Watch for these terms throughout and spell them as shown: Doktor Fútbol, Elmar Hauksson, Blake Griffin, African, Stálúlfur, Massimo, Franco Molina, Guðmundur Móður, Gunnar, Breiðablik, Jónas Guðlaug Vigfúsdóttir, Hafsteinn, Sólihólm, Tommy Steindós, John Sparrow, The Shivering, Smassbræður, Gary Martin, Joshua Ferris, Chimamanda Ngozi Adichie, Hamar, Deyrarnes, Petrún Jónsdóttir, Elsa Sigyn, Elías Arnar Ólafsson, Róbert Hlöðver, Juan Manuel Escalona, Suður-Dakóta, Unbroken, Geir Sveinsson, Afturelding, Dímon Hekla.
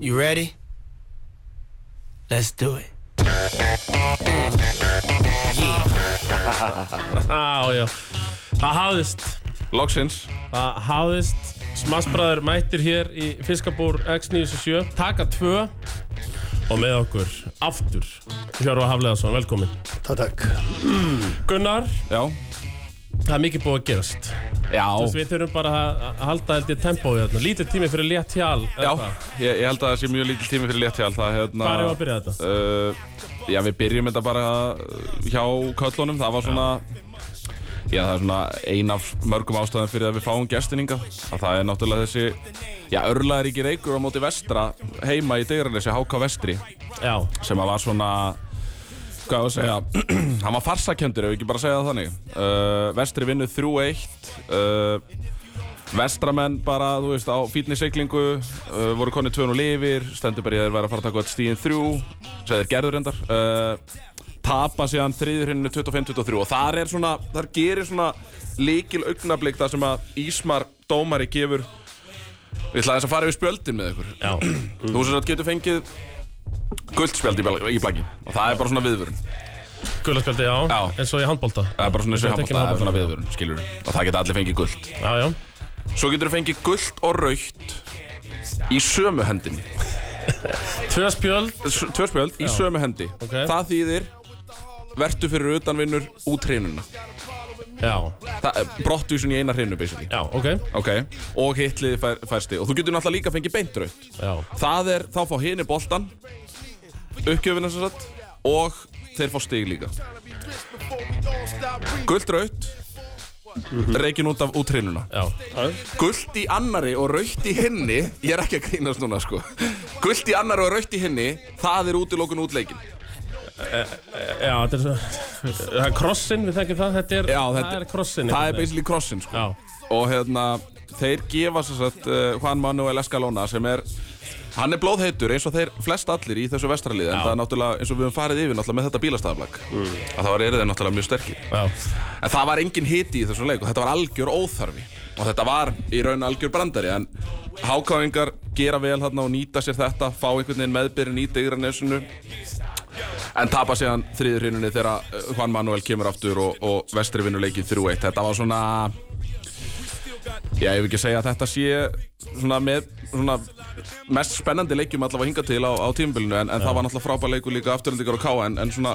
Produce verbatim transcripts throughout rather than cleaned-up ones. You ready? Let's do it. Já, já. Það hafðist. Loksins. Það hafðist. Smassbræður mættir hér í Fiskabúr X níu sjö, taka tvö. Og með okkur aftur Hjörvar Hafliðason, velkomin. Takk, takk. Gunnar. Já. Það er mikið búið að gerast. Já. Þess, við þurfum bara að halda held ég tempóið hérna. Lítill tími fyrir létt hjal. Já, ég, ég held að það sé mjög lítill tími fyrir létt hjal. Það hérna, Hvar er að byrja þetta? Uh, já, við byrjum þetta bara hjá köllunum. Það var svona, já, já það er svona ein af mörgum ástæðum fyrir að við fáum gestin hingað. Það er náttúrulega þessi, já, örlagaríki reykur á móti vestra heima í Deyrarnesi, H K vestri. Já. Sem að var svona, hvað að segja, hann var farsakenndur ef ég ekki bara segja það þannig. Uh, vestri vinnu þrjú eitt, uh, vestramenn bara, þú veist, á fínni siglingu, uh, voru konni tvö núll yfir, stendur bara í þeir væri að fara að taka eitt stíðin þrjú, sem þeir gerðu reyndar, uh, tapa síðan þriðju hrinnu tuttugu og fimm til tuttugu og þrjú og þar er svona, þar gerir svona líkil augnablik þar sem að Ísmar dómari gefur, við ætla aðeins að fara yfir spjöldin með ykkur. Já. Þú sem sagt getur fengið guldspjald í blaki og það er bara svona viðvörun. Guldspjaldi, já, já. Eins og í handbolta. Það er bara svona eins og í handbolta, það er svona viðvörun, skilurðu. Og það geta allir fengið guld. Já, já. Svo getur þú fengið guld og rautt í sömu hendinni. Tvö spjöld. Tvö spjöld í sömu hendi. Okay. Það þýðir vertu fyrir utanvinnur út hreinuna. Já. Það er brottvísun í eina hreinu basically. Já, ok. Ok. Og hitt liðið fær, færsti og þú getur náttúrulega líka fengið beint rautt. Já. Það er þá fá hini boltann uppgjöfina sem sagt og þeir fá stig líka. Gult rautt. Mm-hmm. Reikin út af út hreinuna. Já. Gult í annari og rautt í hinni. Ég er ekki að grínast núna sko. Gult í annari og rautt í hinni, það er útilokun út leikinn. E, e, já, þetta er svona, það er krossin, við þekkjum það, þetta er, já, þetta, það er krossin. Það er basically krossin, sko. Já. Og hérna, þeir gefa sem sagt uh, Juan Manuel Escalona sem er, hann er blóðheitur eins og þeir flest allir í þessu vestraliði, en það er náttúrulega eins og við höfum farið yfir náttúrulega með þetta bílastæðaflag. Mm. Að það eru þeir náttúrulega mjög sterkir. Já. En það var engin hiti í þessum leik og þetta var algjör óþarfi. Og þetta var í raun algjör brandari, en hákáingar gera vel þarna og nýta sér þetta, fá einhvern veginn meðbyrinn í Degranesinu, en tapa síðan þriðju hreinunni þegar Juan Manuel kemur aftur og, og vestri vinnur leikinn þrjú eitt. Þetta var svona, já, ég vil ekki segja að þetta sé svona með svona mest spennandi leikjum allavega hingað til á, á tímabilinu, en, en það var náttúrulega frábær leikur líka afturhendingar og ká, en, en svona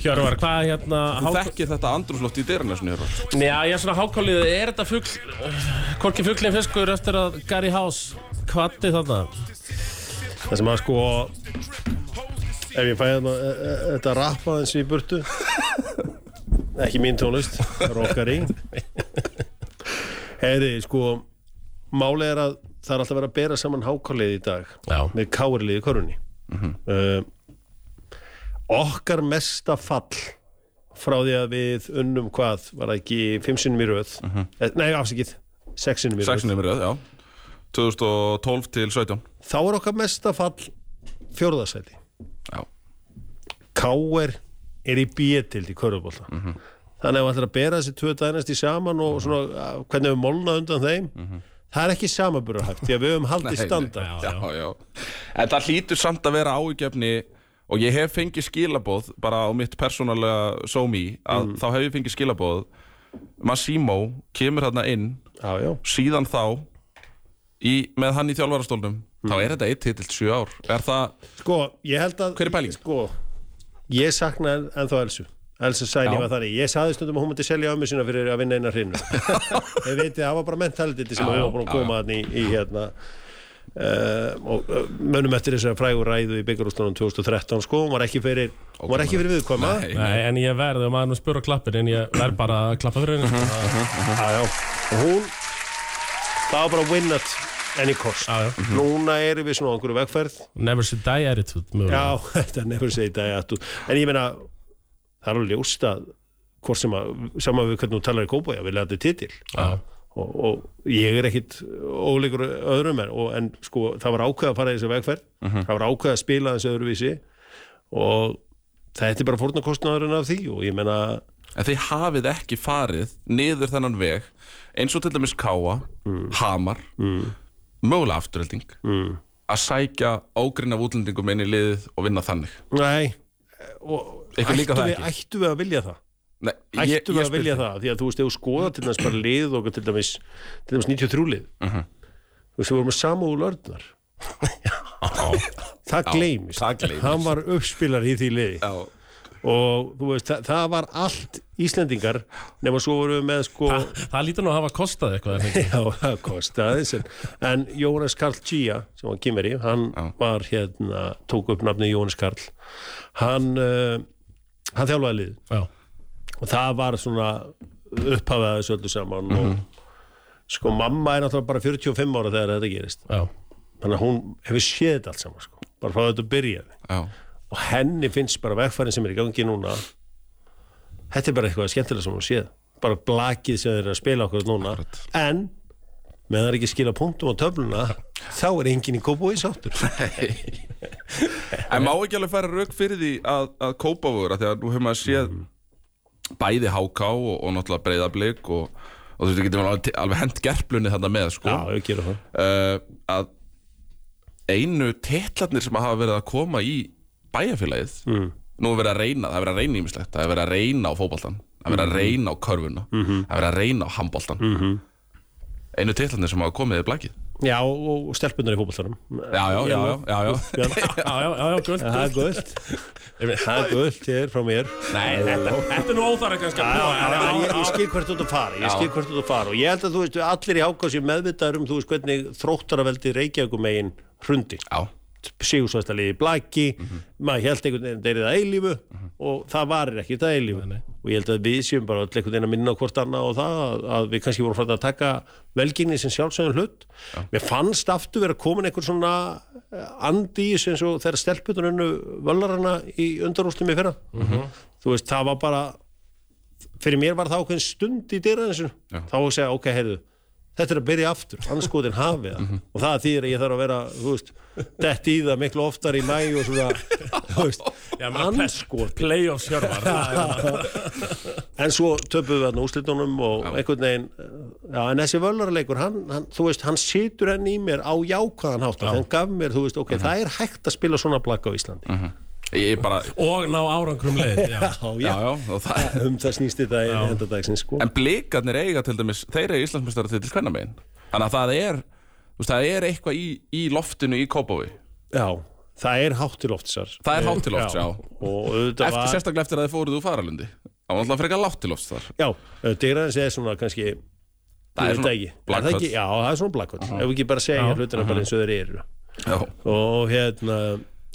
Hjörvar, hvað hérna Þú þekkir þetta andrúmsloft í Deyrarnesinu, Hjörvar? Já, ég er svona hákáliðið, er þetta fugl Korki fuglinn fiskur eftir að Gary House kvatti þarna? Það sem að sko, ef ég fæ hérna e, e, þetta rappa eins í burtu ekki mín tónlist, rokkar í Heyri, sko, málið er að það er alltaf verið að bera saman hákarliði í dag Já. Með K R-liði í körfunni. Mm-hmm. Uh, okkar mesta fall frá því að við unnum hvað var það ekki fimm sinnum í röð. Mm-hmm. Eh, nei, afsakið, sex sinnum í röð. Sex sinnum í röð, já. tvö þúsund og tólf til sautján. Þá er okkar mesta fall fjórða sæti. Já. K R er í B-deild í körfubolta. Mm-hmm. Þannig að við ætlum að bera þessi tvö dænast í saman og svona hvernig við molna undan þeim. Mm-hmm. Það er ekki samanburðarhæft, því að við höfum haldið standard. Já, já, já. En það hlýtur samt að vera áhyggjuefni og ég hef fengið skilaboð bara á mitt persónulega sómi að mm. þá hef ég fengið skilaboð. Massimo kemur hérna inn, já, já. Síðan þá í, með hann í þjálfarastólnum. Mm. Þá er þetta eitt titill sjö ár. Er það, sko, ég held að, hver er pælingin? Sko, ég sakna ennþá Elsu. Elsa Sigyn var þannig, ég sagði stundum að hún myndi selja ömmu sína fyrir að vinna eina hreinu. Ég veit að það var bara mentaliteti sem hún var búin að koma þarna í, í hérna uh, og uh, munum eftir þessari frægu ræðu í bikarúrslitunum tvö þúsund og þrettán sko, hún var ekki fyrir, hún var ekki fyrir viðkvæma. Nei, nei, en ég verð, og maður nú spyr á klappinu, en ég verð bara að klappa fyrir henni. Já, já, og hún, það var bara win at any cost. Já, já. Núna erum við svona á einhverju vegferð. Never say die attitude, mögulega. Já, þetta never say die attitude. En ég meina, það er alveg ljóst að hvort sem að saman við hvernig þú talar í Kópavogi að vilja þetta titill og, og ég er ekkit ólíkur öðrum en, og, en sko það var ákveð að fara í þessu vegferð uh-huh. það var ákveð að spila þessu öðruvísi og þetta er bara fórnarkostnaðurinn af því og ég meina en þið hafið ekki farið niður þennan veg eins og til dæmis Káa, mm. Hamar mm. mögulega afturhelding mm. að sækja ágrinna af útlendingum inn í liðið og vinna þannig. Nei, og ættu við, ættu við að vilja það? Nei, ég, ættu við að vilja það? Því að þú veist, ef þú skoða til dæmis bara liðið okkar til dæmis, til dæmis níutíu og þrjú lið. Uh-huh. Þú veist, við vorum að sama úr lörðnar. það gleymist. Það gleymist. Hann var uppspilar í því liði. Já. Og þú veist, það, það var allt Íslendingar, nema svo voru við með sko... Þa, það lítur nú að hafa kostað eitthvað. Já, það kostaði, en, en Jónas Karl Gía, sem var Gimmeri, hann Já. var hérna, tók upp nafni Jónas Karl, hann, uh, hann þjálfaði lið. Já. Og það var svona upphafið þessu öllu saman mm-hmm. og sko mamma er náttúrulega bara fjörutíu og fimm ára þegar þetta gerist. Já. Þannig að hún hefur séð þetta allt saman sko, bara frá þetta byrjaði. Já. Og henni finnst bara vegfærin sem er í gangi núna, þetta er bara eitthvað skemmtilega sem hún séð, bara blakið sem þeir eru að spila okkur núna. Akkurat. En meðan það er ekki skila punktum á töfluna, þá er enginn í Kópavogi sáttur. Nei. En má ekki alveg færa rök fyrir því að, að Kópavogur, af því að nú hefur maður séð mm. bæði H K og, og náttúrulega Breiðablik og, og þú veist, getur maður alveg, alveg hent gerplunni þarna með, sko. Já, ég gera það. Uh, að einu titlarnir sem hafa verið að koma í bæjarfélagið, mm. nú er verið að reyna, það er verið að reyna ýmislegt, það er verið að reyna á fótboltann, það er verið að reyna á körfuna, mm-hmm. það er verið að reyna á handboltann. Mm-hmm. Einu titlarnir sem hafa komið í blakið. Já, og stelpunar í fótboltanum. Já, já, já, já, já, já. Já, já, já, já, gult, það er gult. Það er gult, þér frá mér. Nei, þetta er nú óþarra kannski. Já, já, já, ég, ég skil hvert út að fara, ég skil hvert út að fara. Og ég held að þú veist, allir í ákvæmsi meðvitaður um, þú veist, hvernig Þróttaraveldi Reykjavíkur megin hrundi. Já. Sigursvæsta liði blaki, mm-hmm. maður held einhvern veginn þeirrið að eilífu mm-hmm. og það varir ekki þetta eilífu. Nei, nei. Og ég held að við séum bara öll einhvern veginn að minna á hvort annað og það að, að við kannski vorum fært að taka velgengni sem sjálfsögðan hlut. Ja. Mér fannst aftur vera komin einhvern svona andi í eins og þegar stelpunar unnu völlarana í undanúrstum í fyrra. Mm-hmm. Þú veist, það var bara, fyrir mér var það ákveðin stund í Deyrarnesinu. Ja. Þá var að segja, ok, heyrðu, þetta er að byrja aftur, anskotin hafið það mm-hmm. og það þýðir að ég þarf að vera, þú veist, dett í það miklu oftar í maí og svona, þú veist, anskotin playoffs Hjörvar en svo töpuðum við þarna úrslitunum og já. Einhvern veginn já, en þessi völlarleikur, hann, hann, þú veist, hann situr enn í mér á jákvæðan hátt hann gaf mér, þú veist, ok, mm-hmm. það er hægt að spila svona blakk á Íslandi mm-hmm. ég bara og ná árangrum leið já já, já, já og það um það snýst þetta í henda dagsins sko. En blikarnir eiga til dæmis þeir eru Íslandsmeistaratitil kvenna megin. Þannig að það er þú veist það er eitthvað í í loftinu í Kópavogi. Já, það er hátt til loftsar. Það er hátt til lofts já. Já. Og auðvitað var sérstaklega eftir að þið fóruð úr Faralundi. Það var alltaf frekar lágt til lofts þar. Já, Deyrarnes er svona kannski það er svona ekki. Það er ekki já, það er svona blakkot. Ef við ekki bara segja hlutina bara eins og þeir eru. Já. Og hérna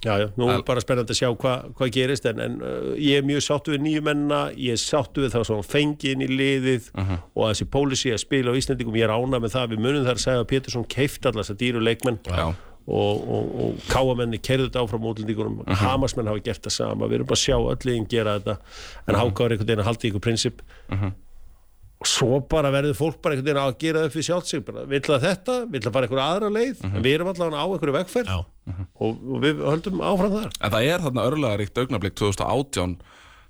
Já, já, nú er bara spennandi að sjá hvað hva gerist en, en uh, ég er mjög sáttu við nýju mennina, ég er sáttu við það sem fengið inn í liðið uh-huh. og þessi policy að spila á Íslendingum, ég er ána með það við munum þar að segja að Pétursson keypt allar þessa dýru leikmenn uh-huh. og, og, og K-menni keyrðu þetta áfram útlendingunum, uh-huh. Hamarsmenn hafa gert það sama, við erum bara að sjá öll liðin gera þetta en uh-huh. H K er einhvern veginn að halda í einhver prinsip uh-huh. og svo bara verður fólk bara einhvern veginn að gera það fyrir sjálft sig bara, vill að þetta, vill að fara einhverja aðra leið mm-hmm. en við erum allavega á einhverju vegferð mm-hmm. og, og við höldum áfram þar. En það er þarna örlagaríkt augnablik tvö þúsund og átján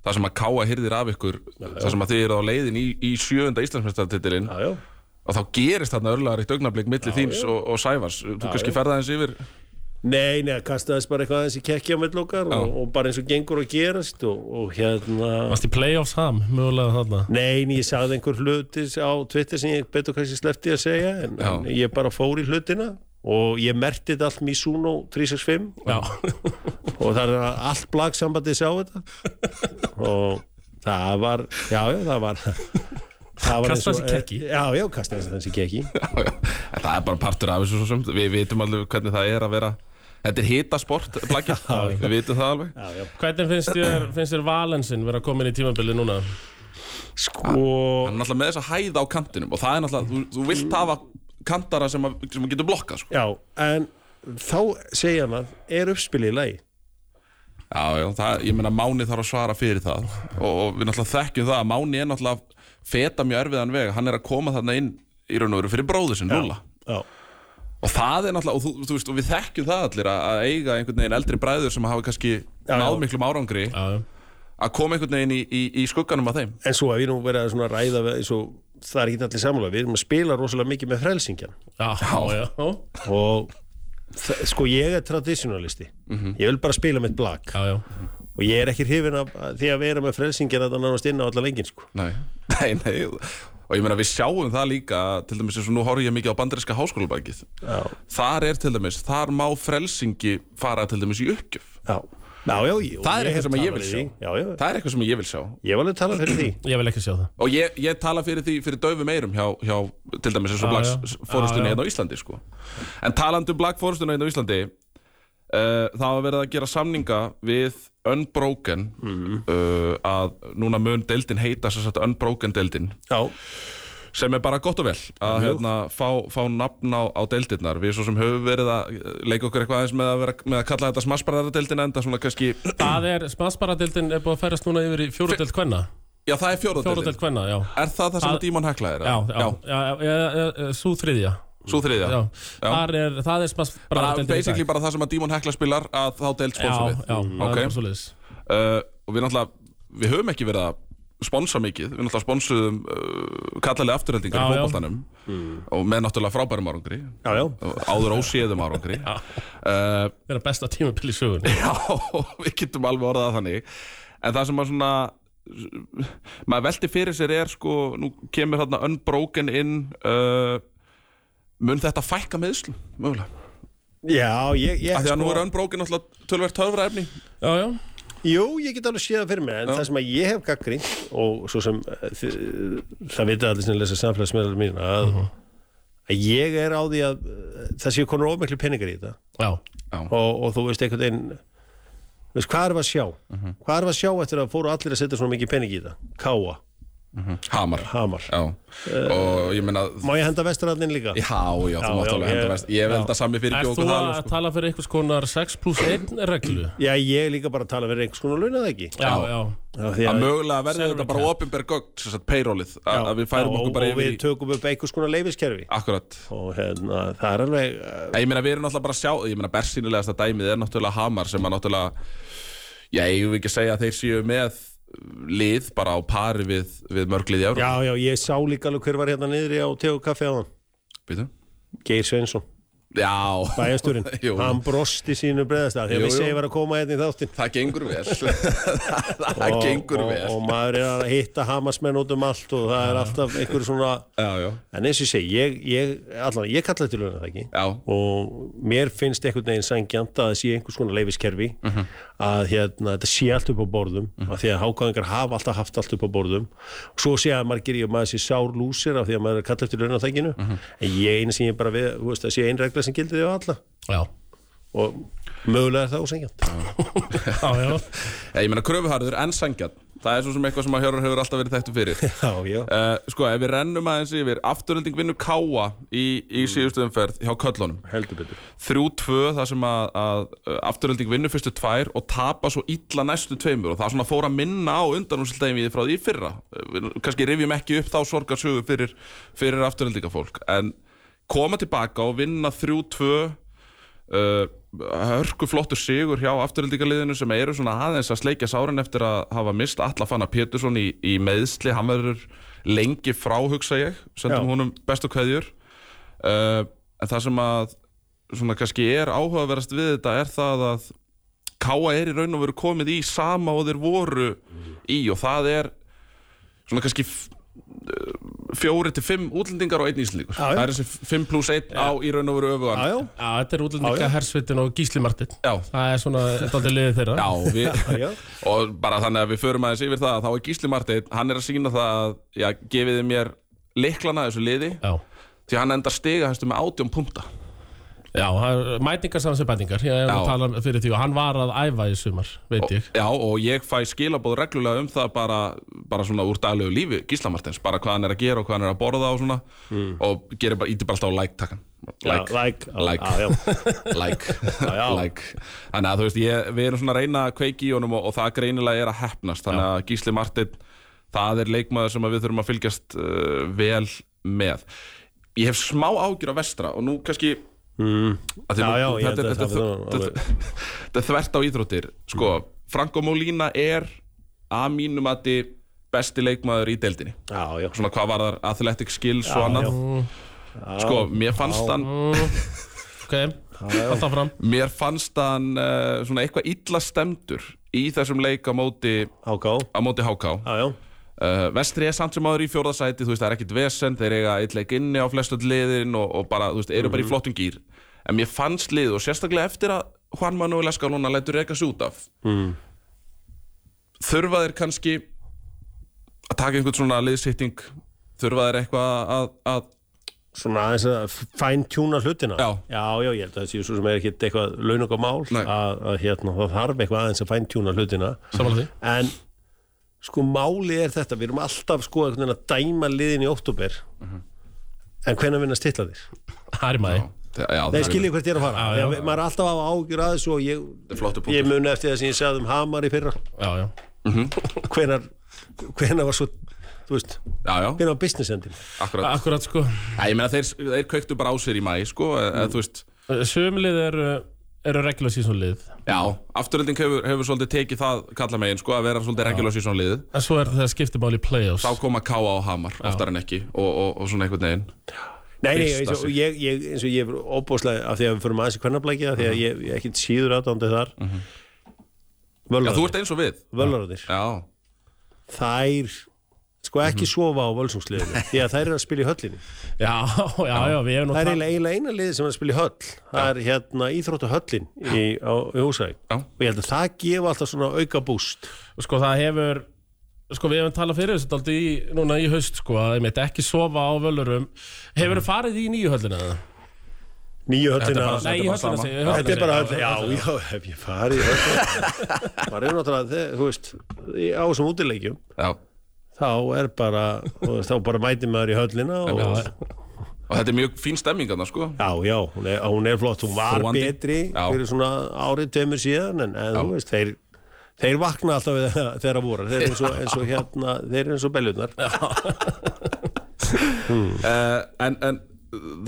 þar sem að K A hirðir af ykkur já, já. Þar sem að þið eru á leiðin í, í sjöunda Íslandsmeistaratitilinn og þá gerist þarna örlagaríkt augnablik milli já, þíns já. Og, og Sævars þú já, kannski ferða eins yfir Nei, nei, kastaðist bara eitthvað eins í kekki á millokar og, og bara eins og gengur og gerast og, og hérna... Varst í playoffs ham, mögulega þarna? Nei, nei, ég sagði einhver hlutis á Twitter sem ég betur kannski sleppti að segja en, en ég bara fór í hlutina og ég merkti þetta allt Mizuno þrjú sex fimm og, og það er allt blagsambandið sá þetta og það var, já, já, það var... Kastaði þessi kekki Já, já, kastaði þessi kekki já, já. Það er bara partur af þessu svo sem Við vitum alveg hvernig það er að vera Þetta er hitasport, blakið Við vitum það alveg já, já. Hvernig finnst þér, finnst þér Valensin vera komin í tímabilið núna? Sko Það er náttúrulega með þess að hæða á kantinum Og það er náttúrulega, þú, þú vilt hafa kantara sem að, sem að getur blokkað sko. Já, en þá segja maður Er uppspilið í lagi? Já, já, það, ég meina Máni þarf að svara fyrir það Og, og við náttúrulega þekkjum það að Máni er náttúrulega feta mjög erfiðan veg, hann er að koma þarna inn í raun og veru fyrir bróður sinn, Rúlla. Já. Og það er náttúrulega, og þú, þú veist, og við þekkjum það allir að, að eiga einhvern veginn eldri bræður sem hafa kannski já, náð já. Miklum árangri já, já. Að koma einhvern veginn í, í, í skugganum af þeim. En svo hef ég nú verið svona að ræða, eins og það er ekki allir sammála, við erum að spila rosalega mikið með frelsingjan. Já, já, já. Og sko ég er traditionalisti. Mm-hmm. Ég vil bara spila mitt blak. Já, já. Og ég er ekki hrifinn af því að vera með frelsingina þetta nánast inn á alla lengin, sko. Nei, nei, nei. Og ég meina við sjáum það líka, til dæmis eins og nú horf ég mikið á bandaríska háskólabakið. Já. Þar er til dæmis, þar má frelsingi fara til dæmis í uppgjöf. Já. Já, já, já, það er eitthvað sem ég vil sjá. Já, já. Það er eitthvað sem ég vil sjá. Ég vil alveg tala fyrir því. Ég vil ekki sjá það. Og ég, ég tala fyrir því fyrir daufum eyrum hjá, hjá til dæmis eins og blagsforustunni hérna á Íslandi, sko. En talandi um blagsforustunni hérna á Íslandi, uh, þá var verið að gera samninga við Unbroken, mm. uh, að núna mun deildin heita sem sagt Unbroken deildin. Já. Sem er bara gott og vel að hérna fá fá nafn á, á deildirnar. Við svo sem höfum verið að leika okkur eitthvað aðeins með að vera með að kalla þetta Smassbræður deildin enda svona kannski. Það er Smassbræður deildin er búið að færast núna yfir í fjóra deild kvenna. Já, það er fjóra deild. Fjóra deild kvenna, já. Er það það sem að Dímon Hekla er? Já, já. Já, já, já, já sú þriðja. Sú þriðja. Já. Já. Þar er það er Smassbræður deildin. Basically bara það sem að Dímon Hekla spilar að þá deild sponsor við. Já, já, okay. Absolutt. Uh, og við náttúrulega við höfum ekki verið að sponsa mikið, við náttúrulega sponsuðum uh, kallarlega afturheldingar í fótboltanum mm. og með náttúrulega frábærum árangri já, já. Áður óséðum árangri uh, það er að besta tímabil í sögunni. Já, við getum alveg orðað að þannig, en það sem maður svona maður velti fyrir sér er sko, nú kemur þarna Unbroken inn uh, mun þetta fækka meiðslum mögulega? Já, ég, ég að því að sko... nú er Unbroken náttúrulega tölvert töfraefni. Já, já. Jú, ég get alveg séð það fyrir mig, en já. Það sem að ég hef gagnrýnt og svo sem þið, það vita allir sem lesa samfélagsmiðla mín að, uh-huh. að ég er á því að það séu konur ofmiklu peningar í þetta. Já. Já. Og, og þú veist einhvern veginn, veist, hvað er að sjá? Uh-huh. Hvað er að sjá eftir að fóru allir að setja svona mikið pening í þetta? Káa. Uh-huh. Hamar. Hamar. Já. Uh, og ég meina... Má ég henda vesturarninn líka? Já, já, já þú mátt alveg henda vesturarninn. Ég velda sami fyrir ekki okkur það. Ert þú að tala fyrir einhvers konar sex pluss einn reglu? Já, ég líka bara að tala fyrir einhvers konar launað ekki. Já, já. Það mögulega verður þetta bara opinber gögn, sem sagt payrollið, að við færum okkur bara yfir í... Og við tökum upp einhvers konar leyfiskerfi. Akkurat. Og hérna, það er alveg... Ég meina, við erum náttúrulega bara að sjá... Ég meina, bersýnilegasta dæmið er náttúrulega Hamar, sem að náttúrulega... lið bara á pari við, við mörg lið í Evrópu. Já, já, ég sá líka alveg hver var hérna niðri á Teo Kaffi áðan. Býtu? Geir Sveinsson. Já. Bæjarstjórinn. Hann brosti sínu breiðasta þegar vissi ég var að koma hérna í þáttinn. Það gengur vel. það það og, gengur og, vel. Og, og maður er að hitta Hamarsmenn út um allt og það er alltaf einhver svona já, já. En eins og segi, ég ég allan ég kalla þetta launað ekki. Já. Og mér finnst einhvern veginn sanngjarnt að það sé einhvers konar leyfiskerfi uh-huh. að hérna þetta sé allt upp á borðum uh-huh. af því að hákaðingar hafa alltaf haft allt upp á borðum. Og svo sé að margir í og maður sé sár lúsir af því að maður er að kalla þetta launað þeginu. Uh-huh. En ég eina sem ég bara við, þú veist, að sé ein regla sem gildir þau á alla. Já. Og mögulega er það ósanngjarnt. Já, já. Já, ég meina kröfuharður en sanngjarnt. Það er svo sem eitthvað sem að Hjörvar hefur alltaf verið þekktur fyrir. Já, já. Uh, sko, ef við rennum aðeins yfir, Afturölding vinnur K A í, í síðustu umferð hjá köllunum. Heldur betur. þrjú tvö, það sem að, að Afturölding vinnur fyrstu tvær og tapa svo illa næstu tveimur. Og það svona fór að minna á undanúrslitavíði frá því í fyrra. Kannski rifjum ekki upp þá sorgarsögu fyrir, fyrir Afturöldingafólk. En koma tilbaka og vinna þrjú tvö uh, hörkuflottur sigur hjá afturhaldingarliðinu sem eru svona aðeins að sleikja sárin eftir að hafa mist Atla Fannar Pétursson í, í meiðsli, hann verður lengi frá hugsa ég, sendum honum bestu kveðjur uh, en það sem að svona kannski er áhugaverðast við þetta er það að K A er í raun og veru komið í sama og þeir voru í og það er svona kannski f- fjórir til fimm útlendingar og einn íslendingur. Það er þessi fimm plús einn á í raun og veru öfugan. Já, já. Já, þetta er útlendinga hersveitin og Gísli Martin. Já. Það er svona dálítið liðið þeirra. Já, við, já. Og bara þannig að við förum aðeins yfir það að þá er Gísli Martin, hann er að sýna það að, já, gefið þið mér lyklana þessu liði. Já. Því hann endar stigahæstur með átján punkta. Já, mætingar saman sem bætingar. Ég er að tala fyrir því og hann var að æfa í sumar, veit ég. Já, og ég fæ skilaboð reglulega um það bara, bara svona úr daglegu lífi Gísla Martins, bara hvað hann er að gera og hvað hann er að borða og svona mm. og gerir bara, ítir bara alltaf á like-takkan. Like, já, like, like, á, like, like, já, like. Þannig að þú veist, ég, við erum svona að reyna að kveiki í honum og, og það greinilega er að hefnast. Þannig að Gísli Martin, það er leikmaður sem við þurfum að fylgjast uh, vel með. Ég hef smá ágjur á vestra og nú kannski Mm. Já, já, ég held að það var þetta er þvert á íþróttir sko, Franco Molina er að mínum að þið besti leikmaður í deildinni já, já. Svona hvað var þar athletic skills já, og annað já. Já, sko, mér fannst já. Hann okay. Alltaf fram. Mér fannst hann uh, svona eitthvað illa stemdur í þessum leik á móti H K. Á móti H K. Já, já. Uh, vestri er samt sem áður í fjórða sæti, þú veist, það er ekkert vesen, þeir eiga eitt leik inni á flestöld liðin og, og bara, þú veist, eru mm. bara í flottum gýr. En mér fannst lið og sérstaklega eftir að Juan Manuel Escalona lætur reka sig út af mm. þurfa þeir kannski að taka einhvern svona liðsýtting, þurfa þeir eitthvað að, að svona aðeins að fine-tuna hlutina. Já, já, já ég held að það séu svo sem er ekkert eitthvað launungamál að, að hérna, það þarf eitthvað aðeins að fine-tuna hlutina. Samanlega því. En sko máli er þetta, við erum alltaf sko að dæma liðin í október uh-huh. en hvenær vinna stilla þér? Það er maður. Nei, skiljið hvert ég er að fara. Já, já, já. Maður er alltaf að ágjur að þessu og ég, ég muni eftir það sem ég sagði um Hamar í fyrra. Já, já. Uh-huh. Hvenær, hvenær var svo, þú veist, já, já. Hvenær var business endin? Akkurat. Akkurat, sko. Já, ég meina þeir, þeir kveiktu bara á sér í mæ, sko, mm. eð, þú veist. Sumlið er... eru regular season lið. Já, afturölding hefur, hefur svolítið tekið það kalla megin sko, að vera svolítið regular season lið. En svo er það skiptumáli playoffs. Þá koma K A og Hamar oftar en ekki og, og, og svona einhvern veginn. Nei, nei, eins og ég, ég, eins og ég er óbúslega af því að við förum aðeins í kvennablækja af því að ég, ég er ekkert síður aðdáandi þar. Uh-huh. Já, þú ert eins og við. Völvararnir. Já. Þær sko ekki sofa á Völsungsliðinu því að þær eru að spila í höllinni. Já, já, já, við erum nú það. Þær er eiginlega eina liðið sem er að spila í höll. Það er hérna íþróttahöllin í, á, í Húsavík. Og ég held að það gefa alltaf svona auka búst. Sko það hefur, sko við hefum talað fyrir þessu dálítið í, núna í haust sko, að einmitt ekki sofa á Völurum. Hefur þú farið í nýju höllina eða? Nýju höllina? Nei, í höllina segi ég. Þetta er bara höllina. Já, já, hef ég farið í höllina. Maður þá er bara, þá bara mætir maður í höllina og, og, og þetta er mjög fín stemming þarna sko. Já, já, hún er, hún er flott, hún var Fóandi. Betri já. Fyrir svona árið tveimur síðan en, en þú veist, þeir, þeir vakna alltaf við þeirra vorar, þeir eru eins og hérna, þeir eru eins og bellurnar. hmm. uh, en, en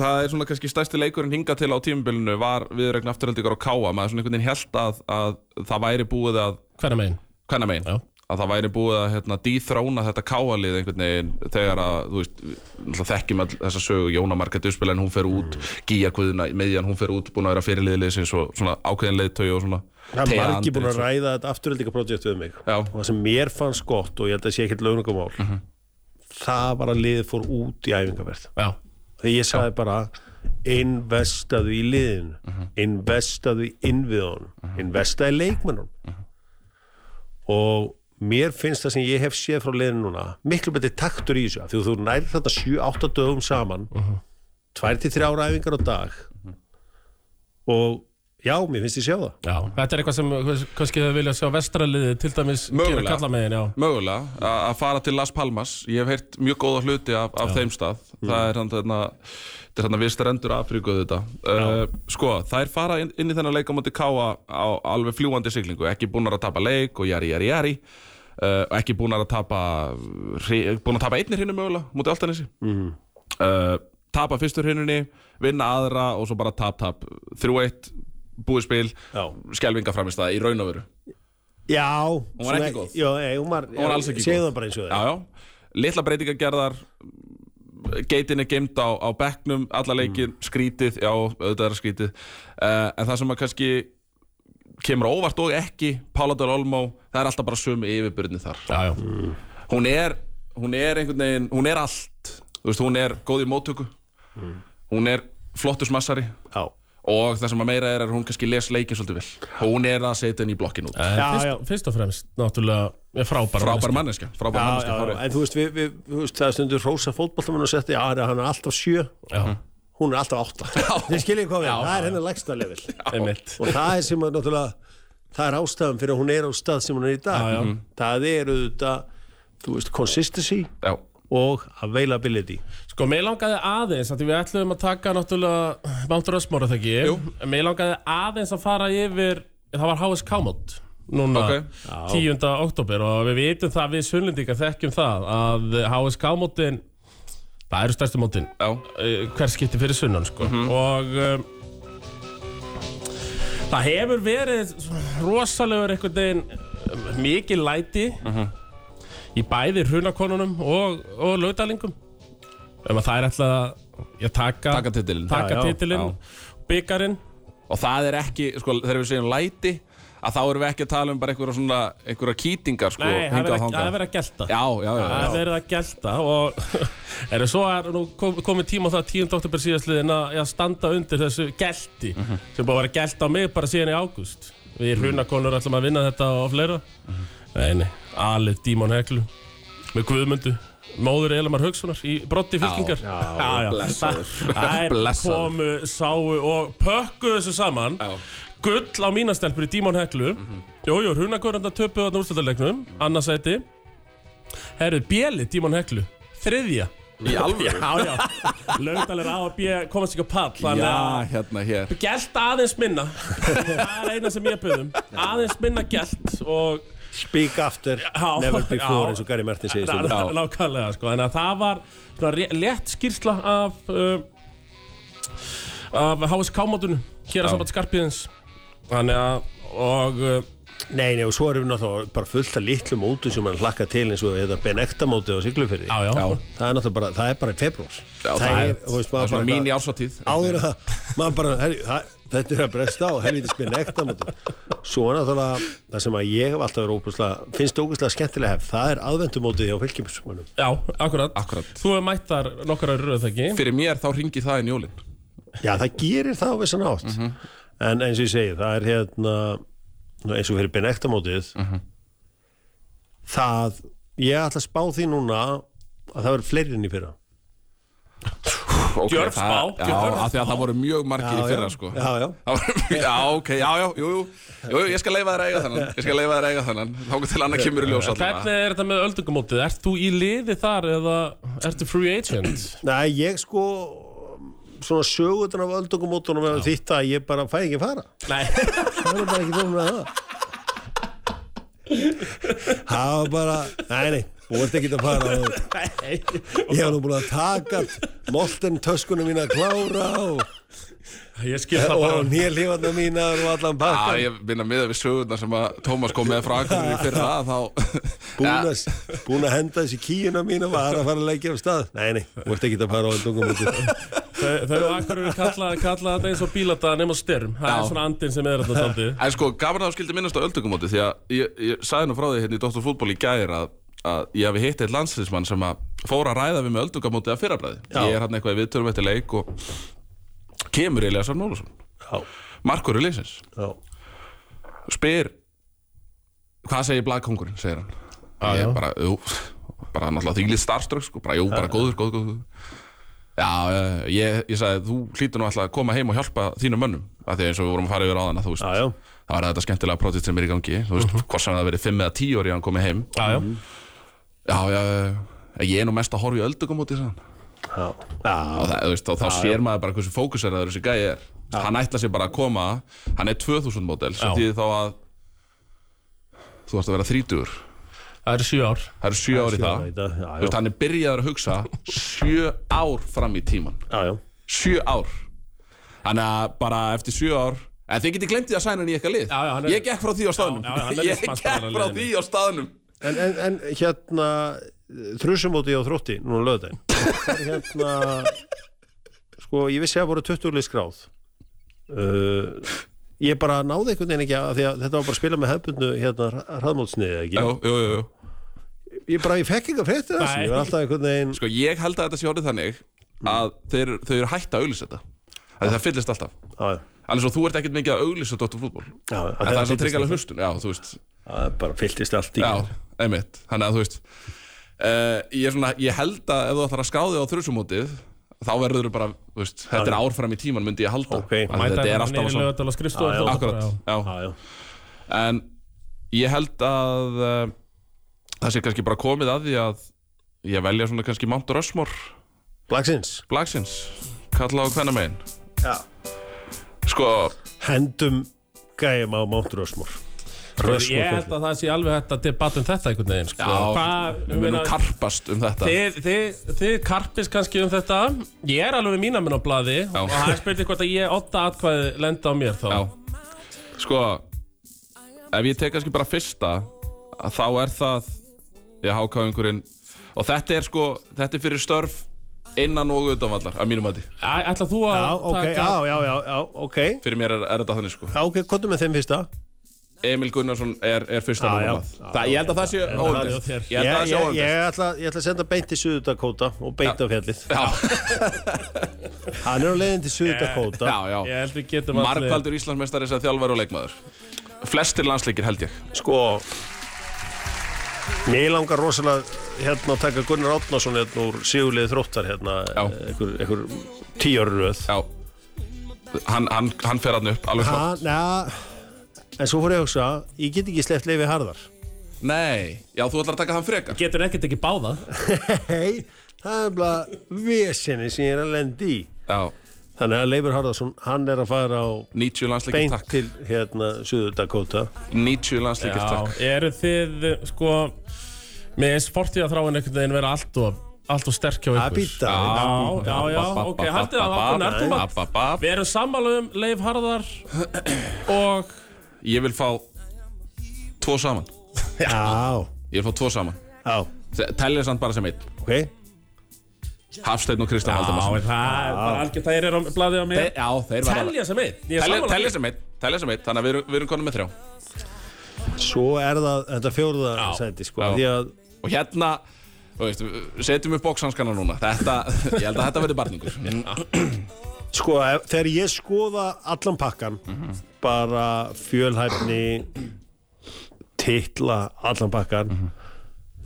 það er svona kannski stærsti leikurinn hingað til á tímabilinu var viðuregn afturhaldingar á K A, maður svona einhvern veginn hélt að, að það væri búið að... Hvenær megin? Hvenær megin, já. Að það væri búið að hérna dýþróna þetta K A-lið einhvern veginn þegar að þú veist náttúrulega þekkjum all þessa sögu Jóna Margrét Duspelen hún fer út mm. Gía Guðna meðjan hún fer út búin að vera fyrirliðliðsins og svona ákveðin leiðtogi og svona það er margir búin að ræða þetta afturöldingaprojekt við mig já. Og það sem mér fannst gott og ég held að sé ekkert launungamál mm-hmm. það var að liðið fór út í æfingaferð já. Þegar ég sagði já. Bara investaðu í liðin mm-hmm. investaðu í innviðunum mm-hmm. investaðu í leikmönnum mm-hmm. og mér finnst það sem ég hef séð frá liðinu núna miklu betri taktur í þessu af því þú nær þetta sjö átta dögum saman uh-huh. tvær til þrjár æfingar á dag uh-huh. og já, mér finnst ég sjá það. Já, þetta er eitthvað sem kannski þau vilja sjá vestraliði til dæmis mögulega, gera kalla megin, já. Mögulega að fara til Las Palmas, ég hef heyrt mjög góða hluti af, af þeim stað mm. það er þarna, þetta er þarna við strendur Afríku þetta uh, sko, þær fara inn, inn í þennan leik á móti K A á alveg fljúgandi siglingu, ekki búnar að tapa leik og jari, jari, jari uh, ekki búnar að tapa búnar að tapa einni hrinum mögulega, móti Álftanesi mm. uh, tapa fyrstu hrinunni vinna aðra og svo bara tap, tap þrjú eitt búið spil, skelvinga framistæða í raun og veru. Já, hún var ekki góð. Já, ei, hún var, hún var alls ekki góð. Segðu það bara eins og það. Já, já. Litla breytingar gerðar, geitin er geymd á, á bekknum, alla leikin, mm. skrítið, já, auðvitað er skrítið. Uh, en það sem að kannski kemur óvart og ekki, Pála Döl Olmó, það er alltaf bara sömu yfirbyrðni þar. Já, já. Mm. Hún er, hún er einhvern veginn, hún er allt. Þú veist, hún er góð í móttöku. Mm. Hún er flottur smassari. Já. Og það sem að meira er að hún kannski les leikin svolítið vel. Hún er að setja henni í blokkin út. Já, fyrst, já. Fyrst og fremst, náttúrulega frábær frábær manneskja. Frábær manneskja. Já, já, já. En þú veist, við, við, þú veist, það stundur hrósa fótboltamenn og setja, já, hann er alltaf sjö, já. Hún er alltaf átta. Þið skiljið hvað við, það er henni lægsta level. Einmitt. Og það er sem að náttúrulega, það er ástæðan fyrir að hún er á stað sem hún er í dag. Já, já. Það er auðvitað, þú veist, consistency. Já. Og availability. Sko, mig langaði aðeins, að við ætluðum að taka náttúrulega Mount Rushmore, það ekki? Jú. En mig langaði aðeins að fara yfir, það var H S K-mót núna okay. tíunda október og við vitum það, við Sunnlendingar þekkjum það að H S K-mótin, það eru stærstu mótin, hver skipti fyrir sunnan, sko. Mm-hmm. Og um, það hefur verið rosalegur einhvern veginn mikið læti, mm-hmm. í bæði hrunakonunum og, og lögdælingum um að það er ætlað að taka, taka titilinn, titilin, byggarinn og það er ekki, sko, þegar við segjum læti að þá erum við ekki að tala um bara einhverja svona einhverja kýtingar, sko. Nei, það er að vera að gelta. Já, já, já. Það er verið að gelta og er svo er nú kom, komið tíma á það tíunda október síðastliðinn að standa undir þessu gelti uh-huh. sem búið að vera gelt á mig bara síðan í ágúst. Við uh-huh. hrunakonur ætlum að vinna þetta og fleira. Uh-huh. Nei, nei, alið Dímon Heklu með Guðmundu. Móður Elmar Haukssonar í broddi fylkingar. Já, já, blessaður. Þær komu, sáu og pökkuðu þessu saman. Já. Gull á mína stelpur í Dímon Heklu. Mm-hmm. Jú, jú, Hrunakóranda töpuðu þarna úrstöldarleiknum. Annars sæti. Herru, Bjeli, Dímon Heklu. Þriðja. Í alvöru? Já, já. Laugdal er á að bjö, komast ekki á pall. Já, hérna, hér. Gelt aðeins minna. Það er eina sem ég bauðum. Aðeins minna gelt og... Speak after, já, never before, eins og Gary Martin segir svo. Já, nákvæmlega, sko. Þannig að það var svona létt skýrsla af, uh, af H S K-mótunum, hér að samband Skarpiðins. Þannig að, og... Uh, nei, nei, og svo erum við náttúrulega bara fullt af litlum mótum sem mann hlakka til eins og þetta Benekta-móti á Siglufirði. Já, já. Það er náttúrulega bara, það er bara í febrúar. Já, það, það er, þú veist, maður bara... Það er svona mín í ársvartíð. Áður að, maður bara, herri, það... Þetta er að bresta á helvítis Benekta móti. Svona náttúrulega, það sem að ég hef alltaf verið óbúslega, finnst óbúslega skemmtilega hef, það er aðventumótið hjá fylgjumsmönnum. Já, akkurat. Akkurat. Þú hefur mætt þar nokkrar röð, það ekki? Fyrir mér þá hringir það inn jólin. Já, það gerir það á vissan hátt. Mm-hmm. En eins og ég segi, það er hérna, eins og fyrir Benekta mótið, mm-hmm. það, ég ætla að spá því núna að það verður fleiri enn í fyrra. Okay, Gjörf spá, já, af því að það voru mjög margir já, í fyrra, sko. Já, já. Já, ok, já, já, jú, jú, jú, ég skal leyfa þér að eiga þannan, ég skal leyfa þér að eiga þannan, þá til annað kemur í ljós alltaf. Hvernig er þetta með öldungamótið? Ert þú í liði þar eða ertu free agent? Nei, ég sko, svona sögutan af öldungamótunum eða þýtt að ég bara fæ ekki fara. Nei. Það er bara ekki tónum með það. Það var bara, nei, nei. Þú ert ekki að fara á Ég hef nú búin að taka Molten töskunum mína að klára og Ég skil það bara Og nélífarnar mínar og allan pakkan Já, ég minna miða við sögurnar sem að Tómas kom með frá Akureyri í fyrra að þá Búin að, búin að henda þessi kíuna mína Var að fara að leggja af stað Nei, nei, þú ert ekki að fara á öldungum Þau eru Akureyri kalla, kalla þetta eins og bílata nema styrm. Það er svona andinn sem er þetta svolítið. En sko, gaman að þú skildi minnast á öldungumóti því að ég, ég sagði nú frá því hérna í Doktor Fútbol í gær að, að ég hafi hitt eitt landsliðsmann sem að fór að ræða við með öldungumótið að fyrrabræði. Ég er hérna eitthvað í viðtölum eftir leik og kemur Elías Arnar Ólafsson. Já. Markur í liðsins. Já. Spyr, hvað segir blaðkóngurinn, segir hann. Já, ég bara, jú, bara náttúrulega þvílíkt starstruck, sko, bara, jú, bara góður, góð, góð, góð. Já, ég, ég sagði, þú hlýtur nú alltaf að koma heim og hjálpa þínum mönnum af því eins og við vorum að fara yfir áðan að þú veist já, já. Það var þetta skemmtilega projekt sem er í gangi þú veist, hvort sem það verið fimm eða tíu ári að hann komi heim já, já. Já, já, ég er nú mest að horfa í öldungumóti sagði hann já. Já. Og, það, veist, og þá já, sér já. Maður bara hversu fókuseraður þessi gæi er já. Hann ætla sér bara að koma hann er tvö þúsund módel sem þýðir þá að þú varst að vera þrítugur Það eru sjö ár. Það eru sjö ár í það. Þú veist, hann er byrjaður að hugsa sjö ár fram í tíman. Já, já. Sjö ár. Þannig að bara eftir sjö ár, en þið getið glemt því að sæna hann í eitthvað lið. Já, já, hann er... Ég gekk frá því á staðnum. Já, já, hann er ég gekk frá því á staðnum. En, en, en hérna, þrjusumóti á Þrótti, núna löðdæn. Hérna, sko, ég vissi að voru tuttugu lið skráð. Uh, Ég bara náði einhvern veginn ekki að því að þetta var bara að spila með hefbundnu hérna hraðmótsniði, ekki? Jú, jú, jú, jú. Ég bara, ég fekk ekki að frétta þessu, ég var alltaf einhvern veginn... Sko, ég held að þetta sé orðið þannig að þeir, þau eru hætt að auglýsa þetta. Ah. Það fyllist alltaf. Já, ah, já. Alveg svo, þú ert ekkert mikið að auglýsa Doktor Fútbol. Já, ah, það er svo tryggalega hlustun, já, þú veist. Það ah, bara fylltist allt í. Já, einmitt. Þannig að, þú veist, uh, ég, svona, ég held að ef þú ætlar að skrá þig á þrjusumótið, þá verður þú bara, þú veist, þetta er ár fram í tíman myndi ég halda. Okay. Þetta er alltaf svona. Mæta henni niður í Akkurat, já. Já. Já. En ég held að uh, það sé kannski bara komið að því að ég velja svona kannski Mount Rushmore. Blacksins. Blacksins. Kalla á hvenna megin. Já. Sko. Hendum gæjum á Mount Rushmore. Röskur, ég held að það sé alveg hægt að debatta um þetta einhvern veginn sko. Já, Hvað, við munum karpast um þetta Þið, þið, þið karpist kannski um þetta Ég er alveg mína minn á blaði Já. Og það er spurning hvort að ég otta atkvæði lenda á mér þá Já. Sko, ef ég tek kannski bara fyrsta Þá er það, ég hákáðingurinn Og þetta er sko, þetta er fyrir störf innan og utan vallar að mínum mati. Ætlar þú að já, okay, taka Já, já, já, já, ok. Fyrir mér er, er þetta þannig sko. Já, ok, komdu með þeim fyrsta. Emil Gunnarsson er er fyrsta núna. Það ég held að það sé óhöndist. Ég held að það sé óhöndist. Ég ætla ég ætla að senda beint til Suður-Dakóta og beint á fjallið. Já. Hann er á leiðinni til Suður-Dakóta. Já, já. Ég held við getum allir. Margfaldur Íslandsmeistari sem þjálfari og leikmaður. Flestir landsleikir held ég. Sko Mér langar rosalega hérna að taka Gunnar Árnason hérna úr sigurliði Þróttar hérna einhver einhver tíu ára röð. Já. Hann hann hann fer þarna upp alveg klárt. Já, En svo fór ég að hugsa, ég get ekki sleppt Leifur Harðar. Nei, já, þú ætlar að taka hann frekar. Getur ekkert ekki báða. Nei, það er bara vesenið sem ég er að lenda í. Já. Þannig að Leifur Harðarson, hann er að fara á níutíu landsleikir takk. Beint til hérna Suður-Dakóta. níutíu landsleikir takk. Já, eru þið, sko, með eins fortíðarþráin einhvern veginn vera allt og... Allt og sterk hjá ykkur. Að býta. Já, já, já, ok, haldið að hann er þú maður. Við erum sammála um Leif Harðar og... Ég vil fá tvo saman. Já. Ég vil fá tvo saman. Já. Tellið samt bara sem einn. Ok. Hafsteinn og Kristján Halldórsson. Já, það er bara algjört. Það eru á blaði á mér. Te, já, þeir var... Tellið sem einn. Tellið sem einn. Tellið sem einn. Þannig að við erum, við erum konum með þrjá. Svo er það þetta fjórða sæti, sko. Já. Að... Og hérna... Veist, setjum upp boxhanskana núna. Þetta, ég held að þetta verði barningur. Sko, þegar ég skoða allan pakkan, mm-hmm. bara fjölhæfni, titla allan pakkan, mm-hmm.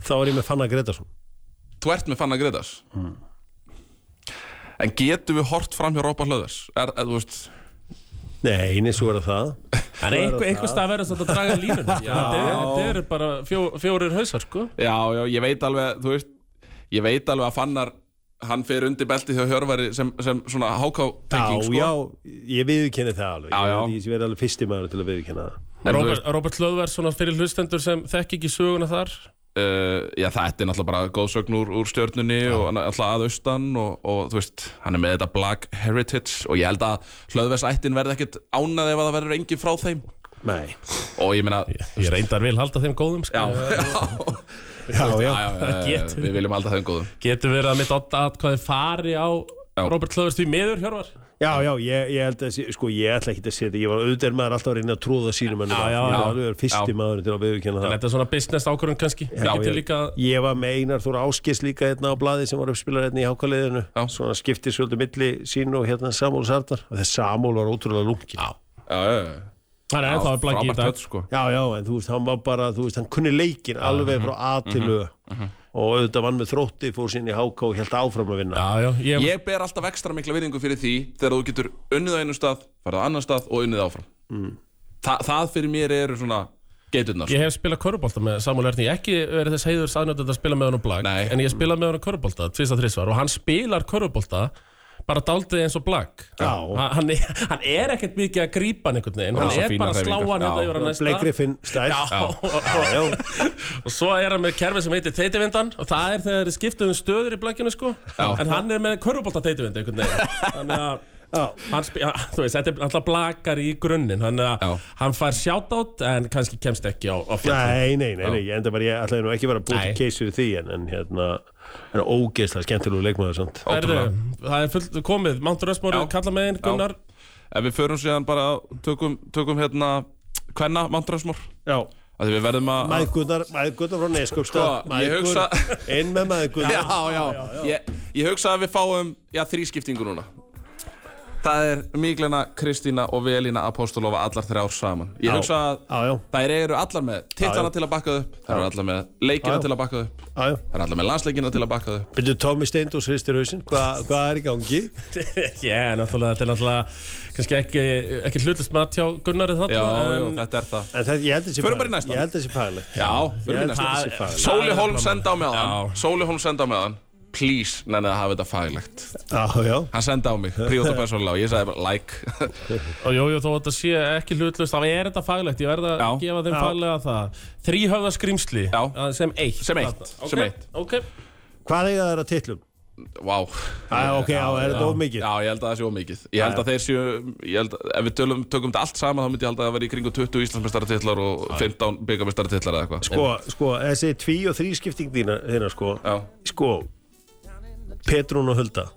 þá er ég með Fannar Grétarsson. Þú ert með Fannar Grétars? Mm. En getum við hort fram hjá Róbert Hlöðvers? Er, er, þú veist... Nei, eins og verður það. Það er einhver stað verður svolítið að draga línuna. Þetta eru bara fjó, fjórir hausar, sko. Já, já, ég veit alveg, þú veist, ég veit alveg að Fannar, hann fer undir beltið hjá Hjörvari sem, sem svona H K-tenging, sko. Já, já, ég viðurkenni það alveg. Já, já. Ég verður alveg fyrsti maður til að viðurkenna það. Robert, Róbert Hlöðver, svona fyrir hlustendur sem þekki ekki söguna þar? Uh, já, þetta er náttúrulega bara góð sögn úr, úr stjörnunni já. Og náttúrulega að austan og, og þú veist, hann er með þetta Black Heritage og ég held að Hlöðversættin verði ekkert ánað ef að það verður engin frá þeim. Nei. Og ég meina... Ég, ég reyndar vil halda þeim góðum, sko. Já, já. Já, já, já, já getur, við viljum halda þeim góðum. Getur verið að mitt odda að hvað þið fari á já. Róbert Hlöðvers því miður, Hjörvar? Já, já, ég, ég held að, sko, ég ætla ekki að setja, ég var auðvitað maður alltaf að reyna að tróða sínum henni. Já, já, já. Ég var alveg fyrsti maður til að viðurkenna það. En þetta er svona business ákvörðun kannski. Já, ég, líka... ég var með Einar Þór Ásgeirs líka hérna á blaði sem var uppspilar hérna í H K-liðinu. Svona skiptir svolítið milli sín og hérna Samúl Sardar. Og þess Samúl var ótrúlega lunginn. Já, já, já. Hann er ennþá blakki í dag. Sko. Já, já, en þú veist, hann var bara, þú veist, hann kunni leikinn uh-huh. alveg frá A til Ö. Uh-huh. Og auðvitað vann með Þrótti, fór sín í H K og hélt áfram að vinna. Já, já, ég... ég ber alltaf ekstra mikla virðingu fyrir því þegar þú getur unnið á einum stað, farið á annan stað og unnið áfram. Mm. Þa, það fyrir mér eru svona geiturnar. Ég hef spilað körfubolta með Samúel Erni. Ég ekki verið þess heiðurs aðnjótandi að spila með honum Blak, en ég spilað með honum körfubolta tvisvar þrisvar og hann spilar körfubolta bara dálítið eins og Blak. Já. Hann er, hann er ekkert mikið að grípa hann einhvern veginn, hann er bara að slá hann þetta yfir að næsta. Blake Griffin stæl. Já. Já. Já. Og svo er hann með kerfi sem heitir teitivindan og það er þegar skiptum stöður í Blakinu sko. Já. En hann er með körfubolta teitivind einhvern veginn. Þannig að já. Hann spi, þú veist, þetta er alltaf Blakar í grunninn. Þannig að hann fær shoutout en kannski kemst ekki á, á fjallin. Nei, nei, nei, nei, enda bara ég ætlaði nú ekki vera að búa til case fyrir því en, en hérna Það er ógeðslega skemmtilegur leikmaður samt. Ótrúlega. Það er fullt komið. Mount Rushmore og kalla með einn Gunnar. Ef við förum síðan bara tökum tökum hérna kvenna Mount Rushmore. Já. Af því við verðum að Mæður Gunnar, Mæður Gunnar frá Neskaupstað. Sko, ég hugsa inn með Mæður Gunnar. Já, já, já, já. Ég ég hugsa að við fáum ja þrískiptingu núna. Það er Miklena, Kristína og Velína Apostolova allar þrjár saman. Ég hugsa að já, já. Þær eru allar með titlana til að bakka upp, þær eru allar með leikina já, til að bakka upp, já, já. Þær eru allar með landsleikina til að bakka upp. Byrju Tommy Steindós hristir hausinn, hvað hva er í gangi? Já, náttúrulega þetta er náttúrulega kannski ekki, ekki hlutlaust mat hjá Gunnari þarna. Já, en, þetta er það. En það, ég held þessi fæðilegt. Ég held þessi fæðilegt. Já, fyrir mér næsta. Sólihólm senda á mig aðan, Sólihólm senda á mig aðan. Please, nenni að hafa þetta faglegt. Já, já. Hann sendi á mig, príóta persónulega og ég sagði bara like. Og jú, jú, þó að þetta sé ekki hlutlaust, þá er þetta faglegt, ég verð að já, gefa þeim já. Faglega það. Þríhöfða skrýmsli, sem eitt. Sem eitt, okay. sem eitt. Ok, ok. Hvað eiga þeirra titlum? Vá. Wow. Ah, ok, já, er þetta of mikið? Já, ég held að það sé of mikið. Ég held að þeir séu, ég held að, ef við tölum, tökum þetta allt saman, þá myndi ég held að það væri í kringum tuttugu Íslandsmeistaratitlar og fimmtán bikarmeistaratitlar eða eitthvað. Sko, sko, þessi tvö og þrír skipting þína, þína, sko, já. Sko, Petrún og Hulda.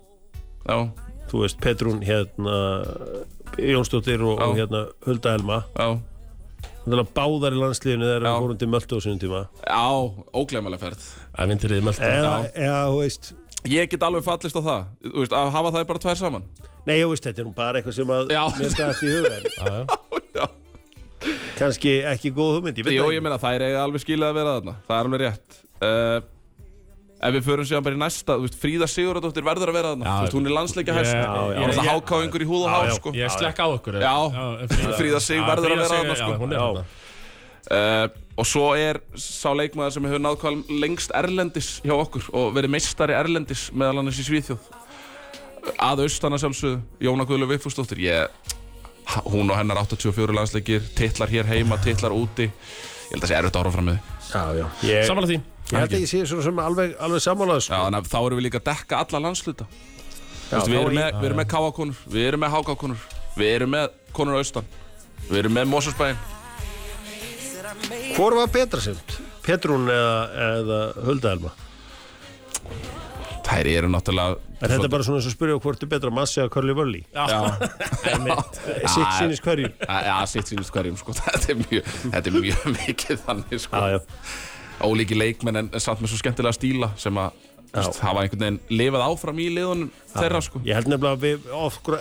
Já. Þú veist, Petrún hérna Jónsdóttir og, og hérna Hulda Elma. Já. Þannig að báðar í landsliðinu þegar við vorum til Mölteó sínum tíma. Já, ógleymanleg ferð. Það vindur í Mölteó. Já, já, þú veist. Ég get alveg fallist á það. Þú veist, að hafa það bara tvær saman. Nei, þú veist, þetta er nú bara eitthvað sem að já. Mér datt í hug. Já, já. já. Kannski ekki góð hugmynd, ég veit það. Jó, ég meina þær eiga alveg skilið að vera þarna. Það er alveg rétt. Uh, ef við förum síðan bara í næsta, þú veist, Fríða Sigurðardóttir verður að vera þarna. Já, þú veist, hún er landsleikjahest. Hún er alltaf hákáingur í húð og hár, sko. Ég slekk á okkur. Já, Fríða Sig verður að vera þarna, sko. Já, hún er þarna. Og svo er sá leikmaður sem hefur náð hvað lengst erlendis hjá okkur og verið meistari erlendis meðal annars í Svíþjóð. Að austan að sjálfsögðu, Jónas Guðlaug Vigfúsdóttir. Ég hún og hennar áttatíu og fjögur landsleikir, titlar hér heima, titlar úti. Ég held að sé erfitt ára fram með því. Já, já. Ég... Sammála því. Ég held að ég sé svona sem alveg, alveg sammála þessu. Já, þannig að þá erum við líka að dekka alla landsluta. Þú veist, við erum með, við erum með K A-konur, við erum með H K-konur, við erum með konur á austan, við erum með Mosfellsbæinn. Hvor var betra semt? Petrún eða, eða Hulda Elma? Þær eru náttúrulega... En þetta er bara svona eins og spyrja hvort er betra Massi eða Curly Wurly? Já. Sitt sýnist hverjum. Já, sitt sýnist hverjum, sko. Þetta er mjög, þetta er mjög mikið þannig, sko. Já, já. Ólíki leikmenn en samt með svo skemmtilega stíla sem að hafa einhvern veginn lifað áfram í liðunum þeirra, sko. Ég held nefnilega að við, okkur,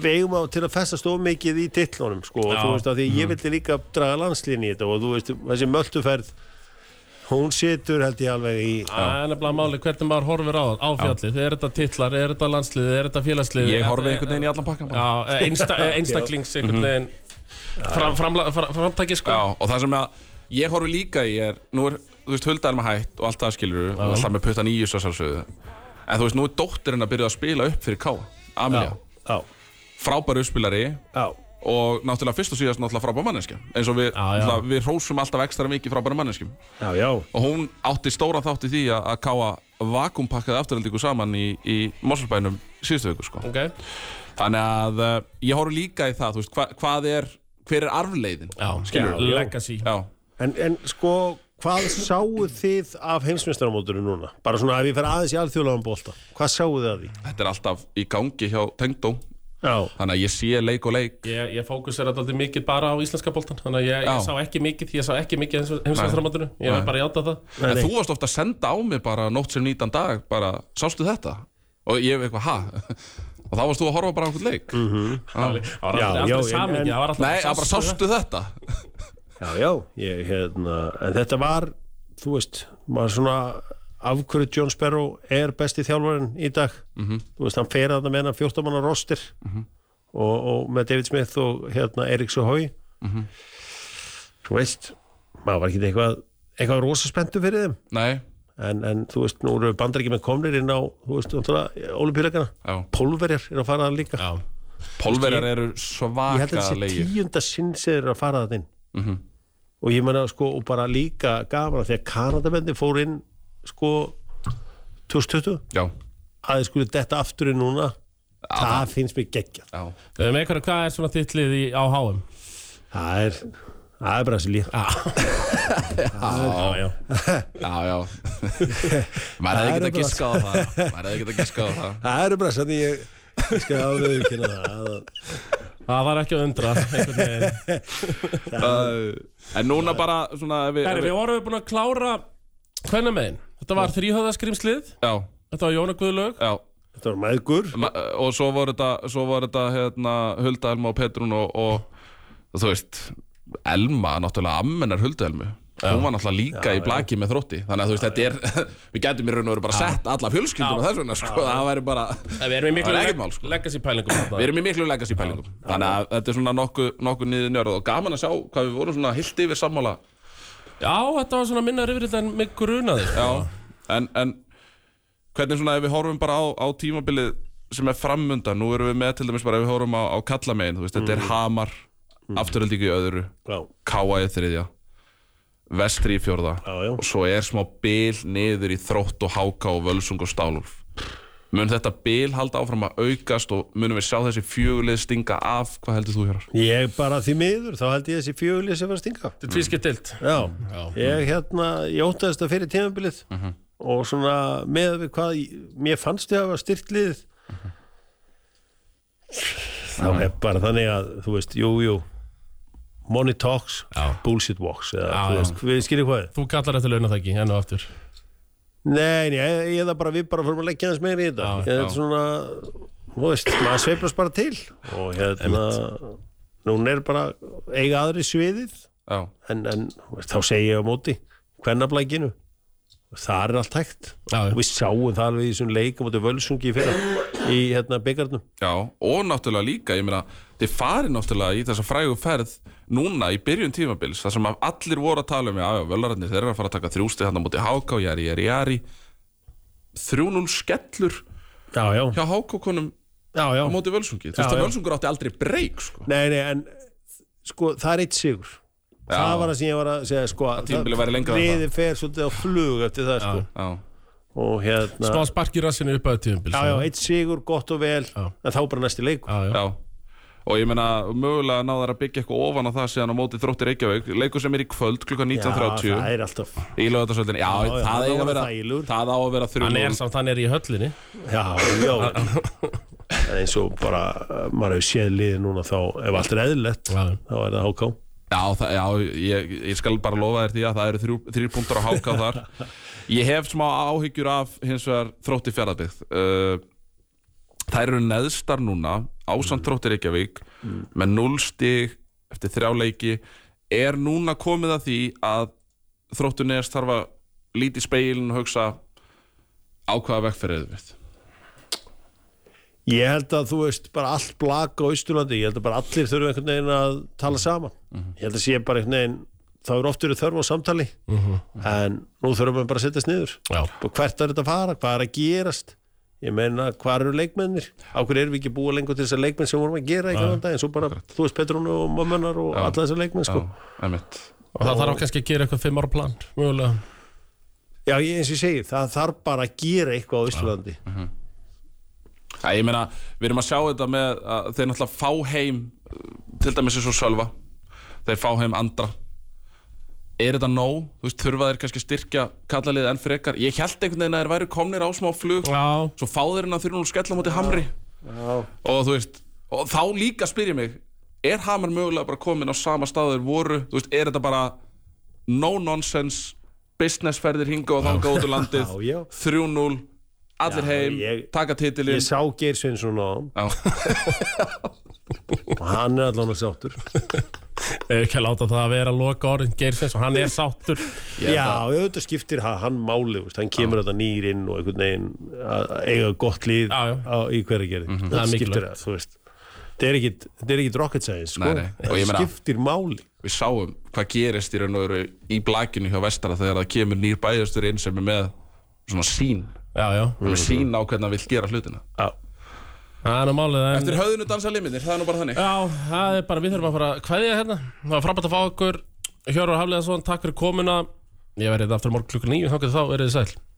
við eigum á til að festast of mikið í titlunum, sko. Og þú veist að því mm. ég vildi líka draga landslíðin í þetta og þú veist, þessi Möltuferð hún situr held ég alveg í það er nefnilega máli hvernig maður horfir á, á fjallið er þetta titlar, er þetta landslið, er þetta félagsliðið ég horfi einhvern veginn í allan pakkan já, einsta, einstaklings einhvern veginn fram, framla, fram, framtaki sko já, og það sem að ég horfi líka í er nú er, þú veist, Hulda er með hætt og allt það skilur og alltaf með putta nýjus og sjálfsögðu en þú veist, nú er dóttirinn að byrja að spila upp fyrir K, Amelía frábæri uppspilari já og náttúrulega fyrst og síðast náttúrulega frábær manneskja eins og við, já, já. Við hrósum alltaf ekstra mikið frábærum manneskjum já, já. Og hún átti stóran þátt í því að, að K A vakúmpakkaði afturhaldingu saman í, í Mosfellsbænum síðustu viku sko. Okay. Þannig að uh, ég horf líka í það, þú veist, hva, hvað er hver er arfleiðin? Já, skilur já, legacy já. En, en sko, hvað sáu þið af heimsmeistaramótinu núna? Bara svona ef ég fer aðeins í alþjóðlegan bolta hvað sáu þið af því? Þetta er alltaf í gangi hjá Tengdó. Já. Þannig að ég sé leik og leik Ég, ég fókusera alltaf mikið bara á íslenska boltan Þannig að ég, ég sá ekki mikið Ég sá ekki mikið heimsmeistaramótinu Ég var bara að játa það nei, En nei. Þú varst ofta að senda á mig bara nótt sem nýtan dag bara, sástu þetta? Og ég hef eitthvað, ha? Og þá varst þú að horfa bara á einhvern leik mm-hmm. Það var já, aldrei, já, aldrei samin en... Nei, það bara sástu þetta Já, já ég, hérna, En þetta var, þú veist maður svona af hverju John Sparrow er besti þjálfarinn í dag. Mm-hmm. Þú veist, hann fer að það með hann fjórtán manna roster mm-hmm. og, og með David Smith og hérna Eriks og Hói. Mm-hmm. Þú veist, maður var ekki eitthvað, eitthvað rosa spenntu fyrir þeim. Nei. En, en þú veist, nú eru Bandaríkjamenn komnir inn á, þú veist, ólympíuleikana. Pólverjar eru að fara það líka. Já. Pólverjar eru svakalegir. Ég held að það sé tíunda sinn sem eru að fara það inn. Mm-hmm. Og ég meina, sko, og bara líka gaman að því að Kanadamenni fór inn sko tjústuttu já að þið skulu detta aftur í núna já, það finnst mér geggjað já við erum eitthvað hvað er svona þitt lið í á H M það er það er Brasilía já já já já já maður hefði getað giskað á það maður hefði getað giskað á það það eru Brasilía ég skal alveg viðurkenna það það var ekki að undra einhvern veginn það en núna bara svona ef við við vorum búin að klára hvernig meginn? Þetta var þríhöfðaskrímslið. Já. Þetta var Jónas Guðlaug. Já. Þetta var Mæðgur. Ma- og svo var þetta, svo var þetta hérna Hulda Elma og Petrún og, og þú veist, Elma náttúrulega ammenar Hulda Elmu. Já. Hún var náttúrulega líka já, í blaki já. Með Þrótti. Þannig að þú veist, þetta er, við gætum í raun og veru bara sett alla fjölskylduna þess vegna, sko. Já. Það væri bara, það er ekkert mál, sko. Legacy pælingum. Við erum í miklu legacy pælingum. Þannig að þetta er svona nokkuð nokku niðurnjörð og gaman að sjá hvað við vorum svona heilt yfir sammála. Já, þetta var svona minna rifrillt en mig grunaði. Já, en, en hvernig svona ef við horfum bara á, á tímabilið sem er framundan, nú erum við með til dæmis bara ef við horfum á, á kallamegin, þú veist, mm. þetta er Hamar, mm. afturöldingu í öðru, K A í þriðja, vestri í fjórða, já, já. Og svo er smá bil niður í Þrótt og H K og Völsung og Stálúlf. Mun þetta bil halda áfram að aukast og munum við sjá þessi fjögurlið stinga af? Hvað heldur þú, Hjörvar? Ég bara því miður, þá held ég þessi fjögurlið sem var að stinga. Þetta er tvískipt deild. Já, já. Ég, hérna, ég óttaðist það fyrir tímabilið uh-huh. og svona með hvað mér fannst ég að hafa styrkt liðið mm-hmm. þá mm. er bara þannig að þú veist, jú, jú money talks, já. Bullshit walks eða, já, þú veist, já. Við skilum hvað er þú kallar eftir launatæki, enn og aftur nei, nei, ég það bara, við bara fyrir að leggja hans meira í þetta já, ég, já. Svona, þú veist, maður sveiflast bara til og hérna núna er bara eiga aðri sviðið já. En, en veist, þá segi ég á móti kvennablækinu það er allt hægt. Já, við sjáum það alveg í þessum leik á móti Völsungi í fyrra í hérna byggarnum. Já, og náttúrulega líka, ég meina, þið farið náttúrulega í þessa frægu ferð núna í byrjun tímabils, þar sem allir voru að tala um já, Völararnir, þeir eru að fara að taka þrjú stig þarna á móti H K, jari, jari, jari þrjú núll skellur já, já. Hjá H K-konum já, já. Á móti Völsungi. Þú veist að Völsungur átti aldrei break, sko. Nei, nei, en sko, það er eitt sigur. Já. Það var það sem ég var að segja sko að riði fer svolítið á flug eftir það sko já, já. Og hérna smá spark í rassinu upp að tíðumbil já, já, eitt sigur, gott og vel já. En þá bara næsti leikur já, já. Já. Og ég meina mögulega náðar að byggja eitthvað ofan á það síðan á móti Þróttur Reykjavík leikur sem er í kvöld klukkan nítján þrjátíu já, það er alltaf í laugardagshöllinni já, já, já, það, það, vera, það á að vera þrjú hann er samt, hann er í höllinni já, já eins og bara, maður hefur séð liðið núna þá ef allt er eðlilegt þá er það H K Já, það, já ég, ég skal bara lofa þér því að það eru þrjú, þrjú punktar á H K þar. Ég hef smá áhyggjur af hins vegar Þrótti Fjarðabyggð. Uh, þær eru neðstar núna, ásamt Þrótti Reykjavík, mm. með núll stig eftir þrjá leiki. Er núna komið að því að Þróttur neðst þarf að líta í speilin og hugsa á hvaða vegferðið við? Ég held að þú veist bara allt blak á Austurlandi, ég held að bara allir þurfa einhvern veginn að tala saman mm-hmm. ég held að sé bara einhvern veginn, þá er oft verið þörf á samtali mm-hmm. en nú þurfum við bara að setjast niður Já. Og hvert er þetta að fara, hvað er að gerast ég meina, hvað eru leikmennir á hverju erum við ekki búið lengur til þessar leikmenn sem vorum að gera í gamla dag, en svo bara Akkurat. Þú veist Petrún og mömmunar og Já. Alla þessar leikmenn sko. og það þarf kannski að gera eitthvað fimm ára plan mögulega Já, eins og ég segi, það þarf bara að gera eitthvað á Austurlandi Já, ég meina, við erum að sjá þetta með að þeir náttúrulega fá heim til dæmis eins og Sölva þeir fá heim andra er þetta nóg? Þú veist, þurfa þeir kannski styrkja kallalið enn frekar ég held einhvern veginn að þeir væru komnir á smá flug Já. Svo fá þeir hérna þrjú núll skella móti Hamri Já. Og þú veist og þá líka spyr ég mig er Hamar mögulega bara komin á sama stað þeir voru þú veist, er þetta bara no-nonsense businessferðir hinga og þanga út úr landið Já, já. þrjú núll allir heim, já, ég, taka titilinn. Ég sá Geir Sveinsson á hann. og hann er allan sáttur. Ég ekki að láta það að vera loka orðin Geir Sveinsson, hann er sáttur. Já, já það... auðvitað skiptir hann máli, veist, hann kemur þetta nýr inn og einhvern veginn að eiga gott líð já, já. Á, í hverju gerði. Mm-hmm. Það skiptir það, þú veist. Þetta er ekkit, þetta er ekkit rocket science, sko. Nei, nei. Það skiptir máli. Við sáum hvað gerist í raun og veru í blakinu hjá Vestara þegar það kemur nýr bæjarstjóri inn sem er með svona sín. Já, já. Við erum sín á hvernig hann vill gera hlutina. Já. Það er nú málið en... Eftir höfðinu dansa limirnir, það er nú bara þannig. Já, það er bara, við þurfum að fara kveðja hérna. Það var frábært að fá okkur. Hjörvar Hafliðason, takk fyrir komuna. Ég verði þetta aftur morgun klukkan níu, þá getur þá, verið þið sæl.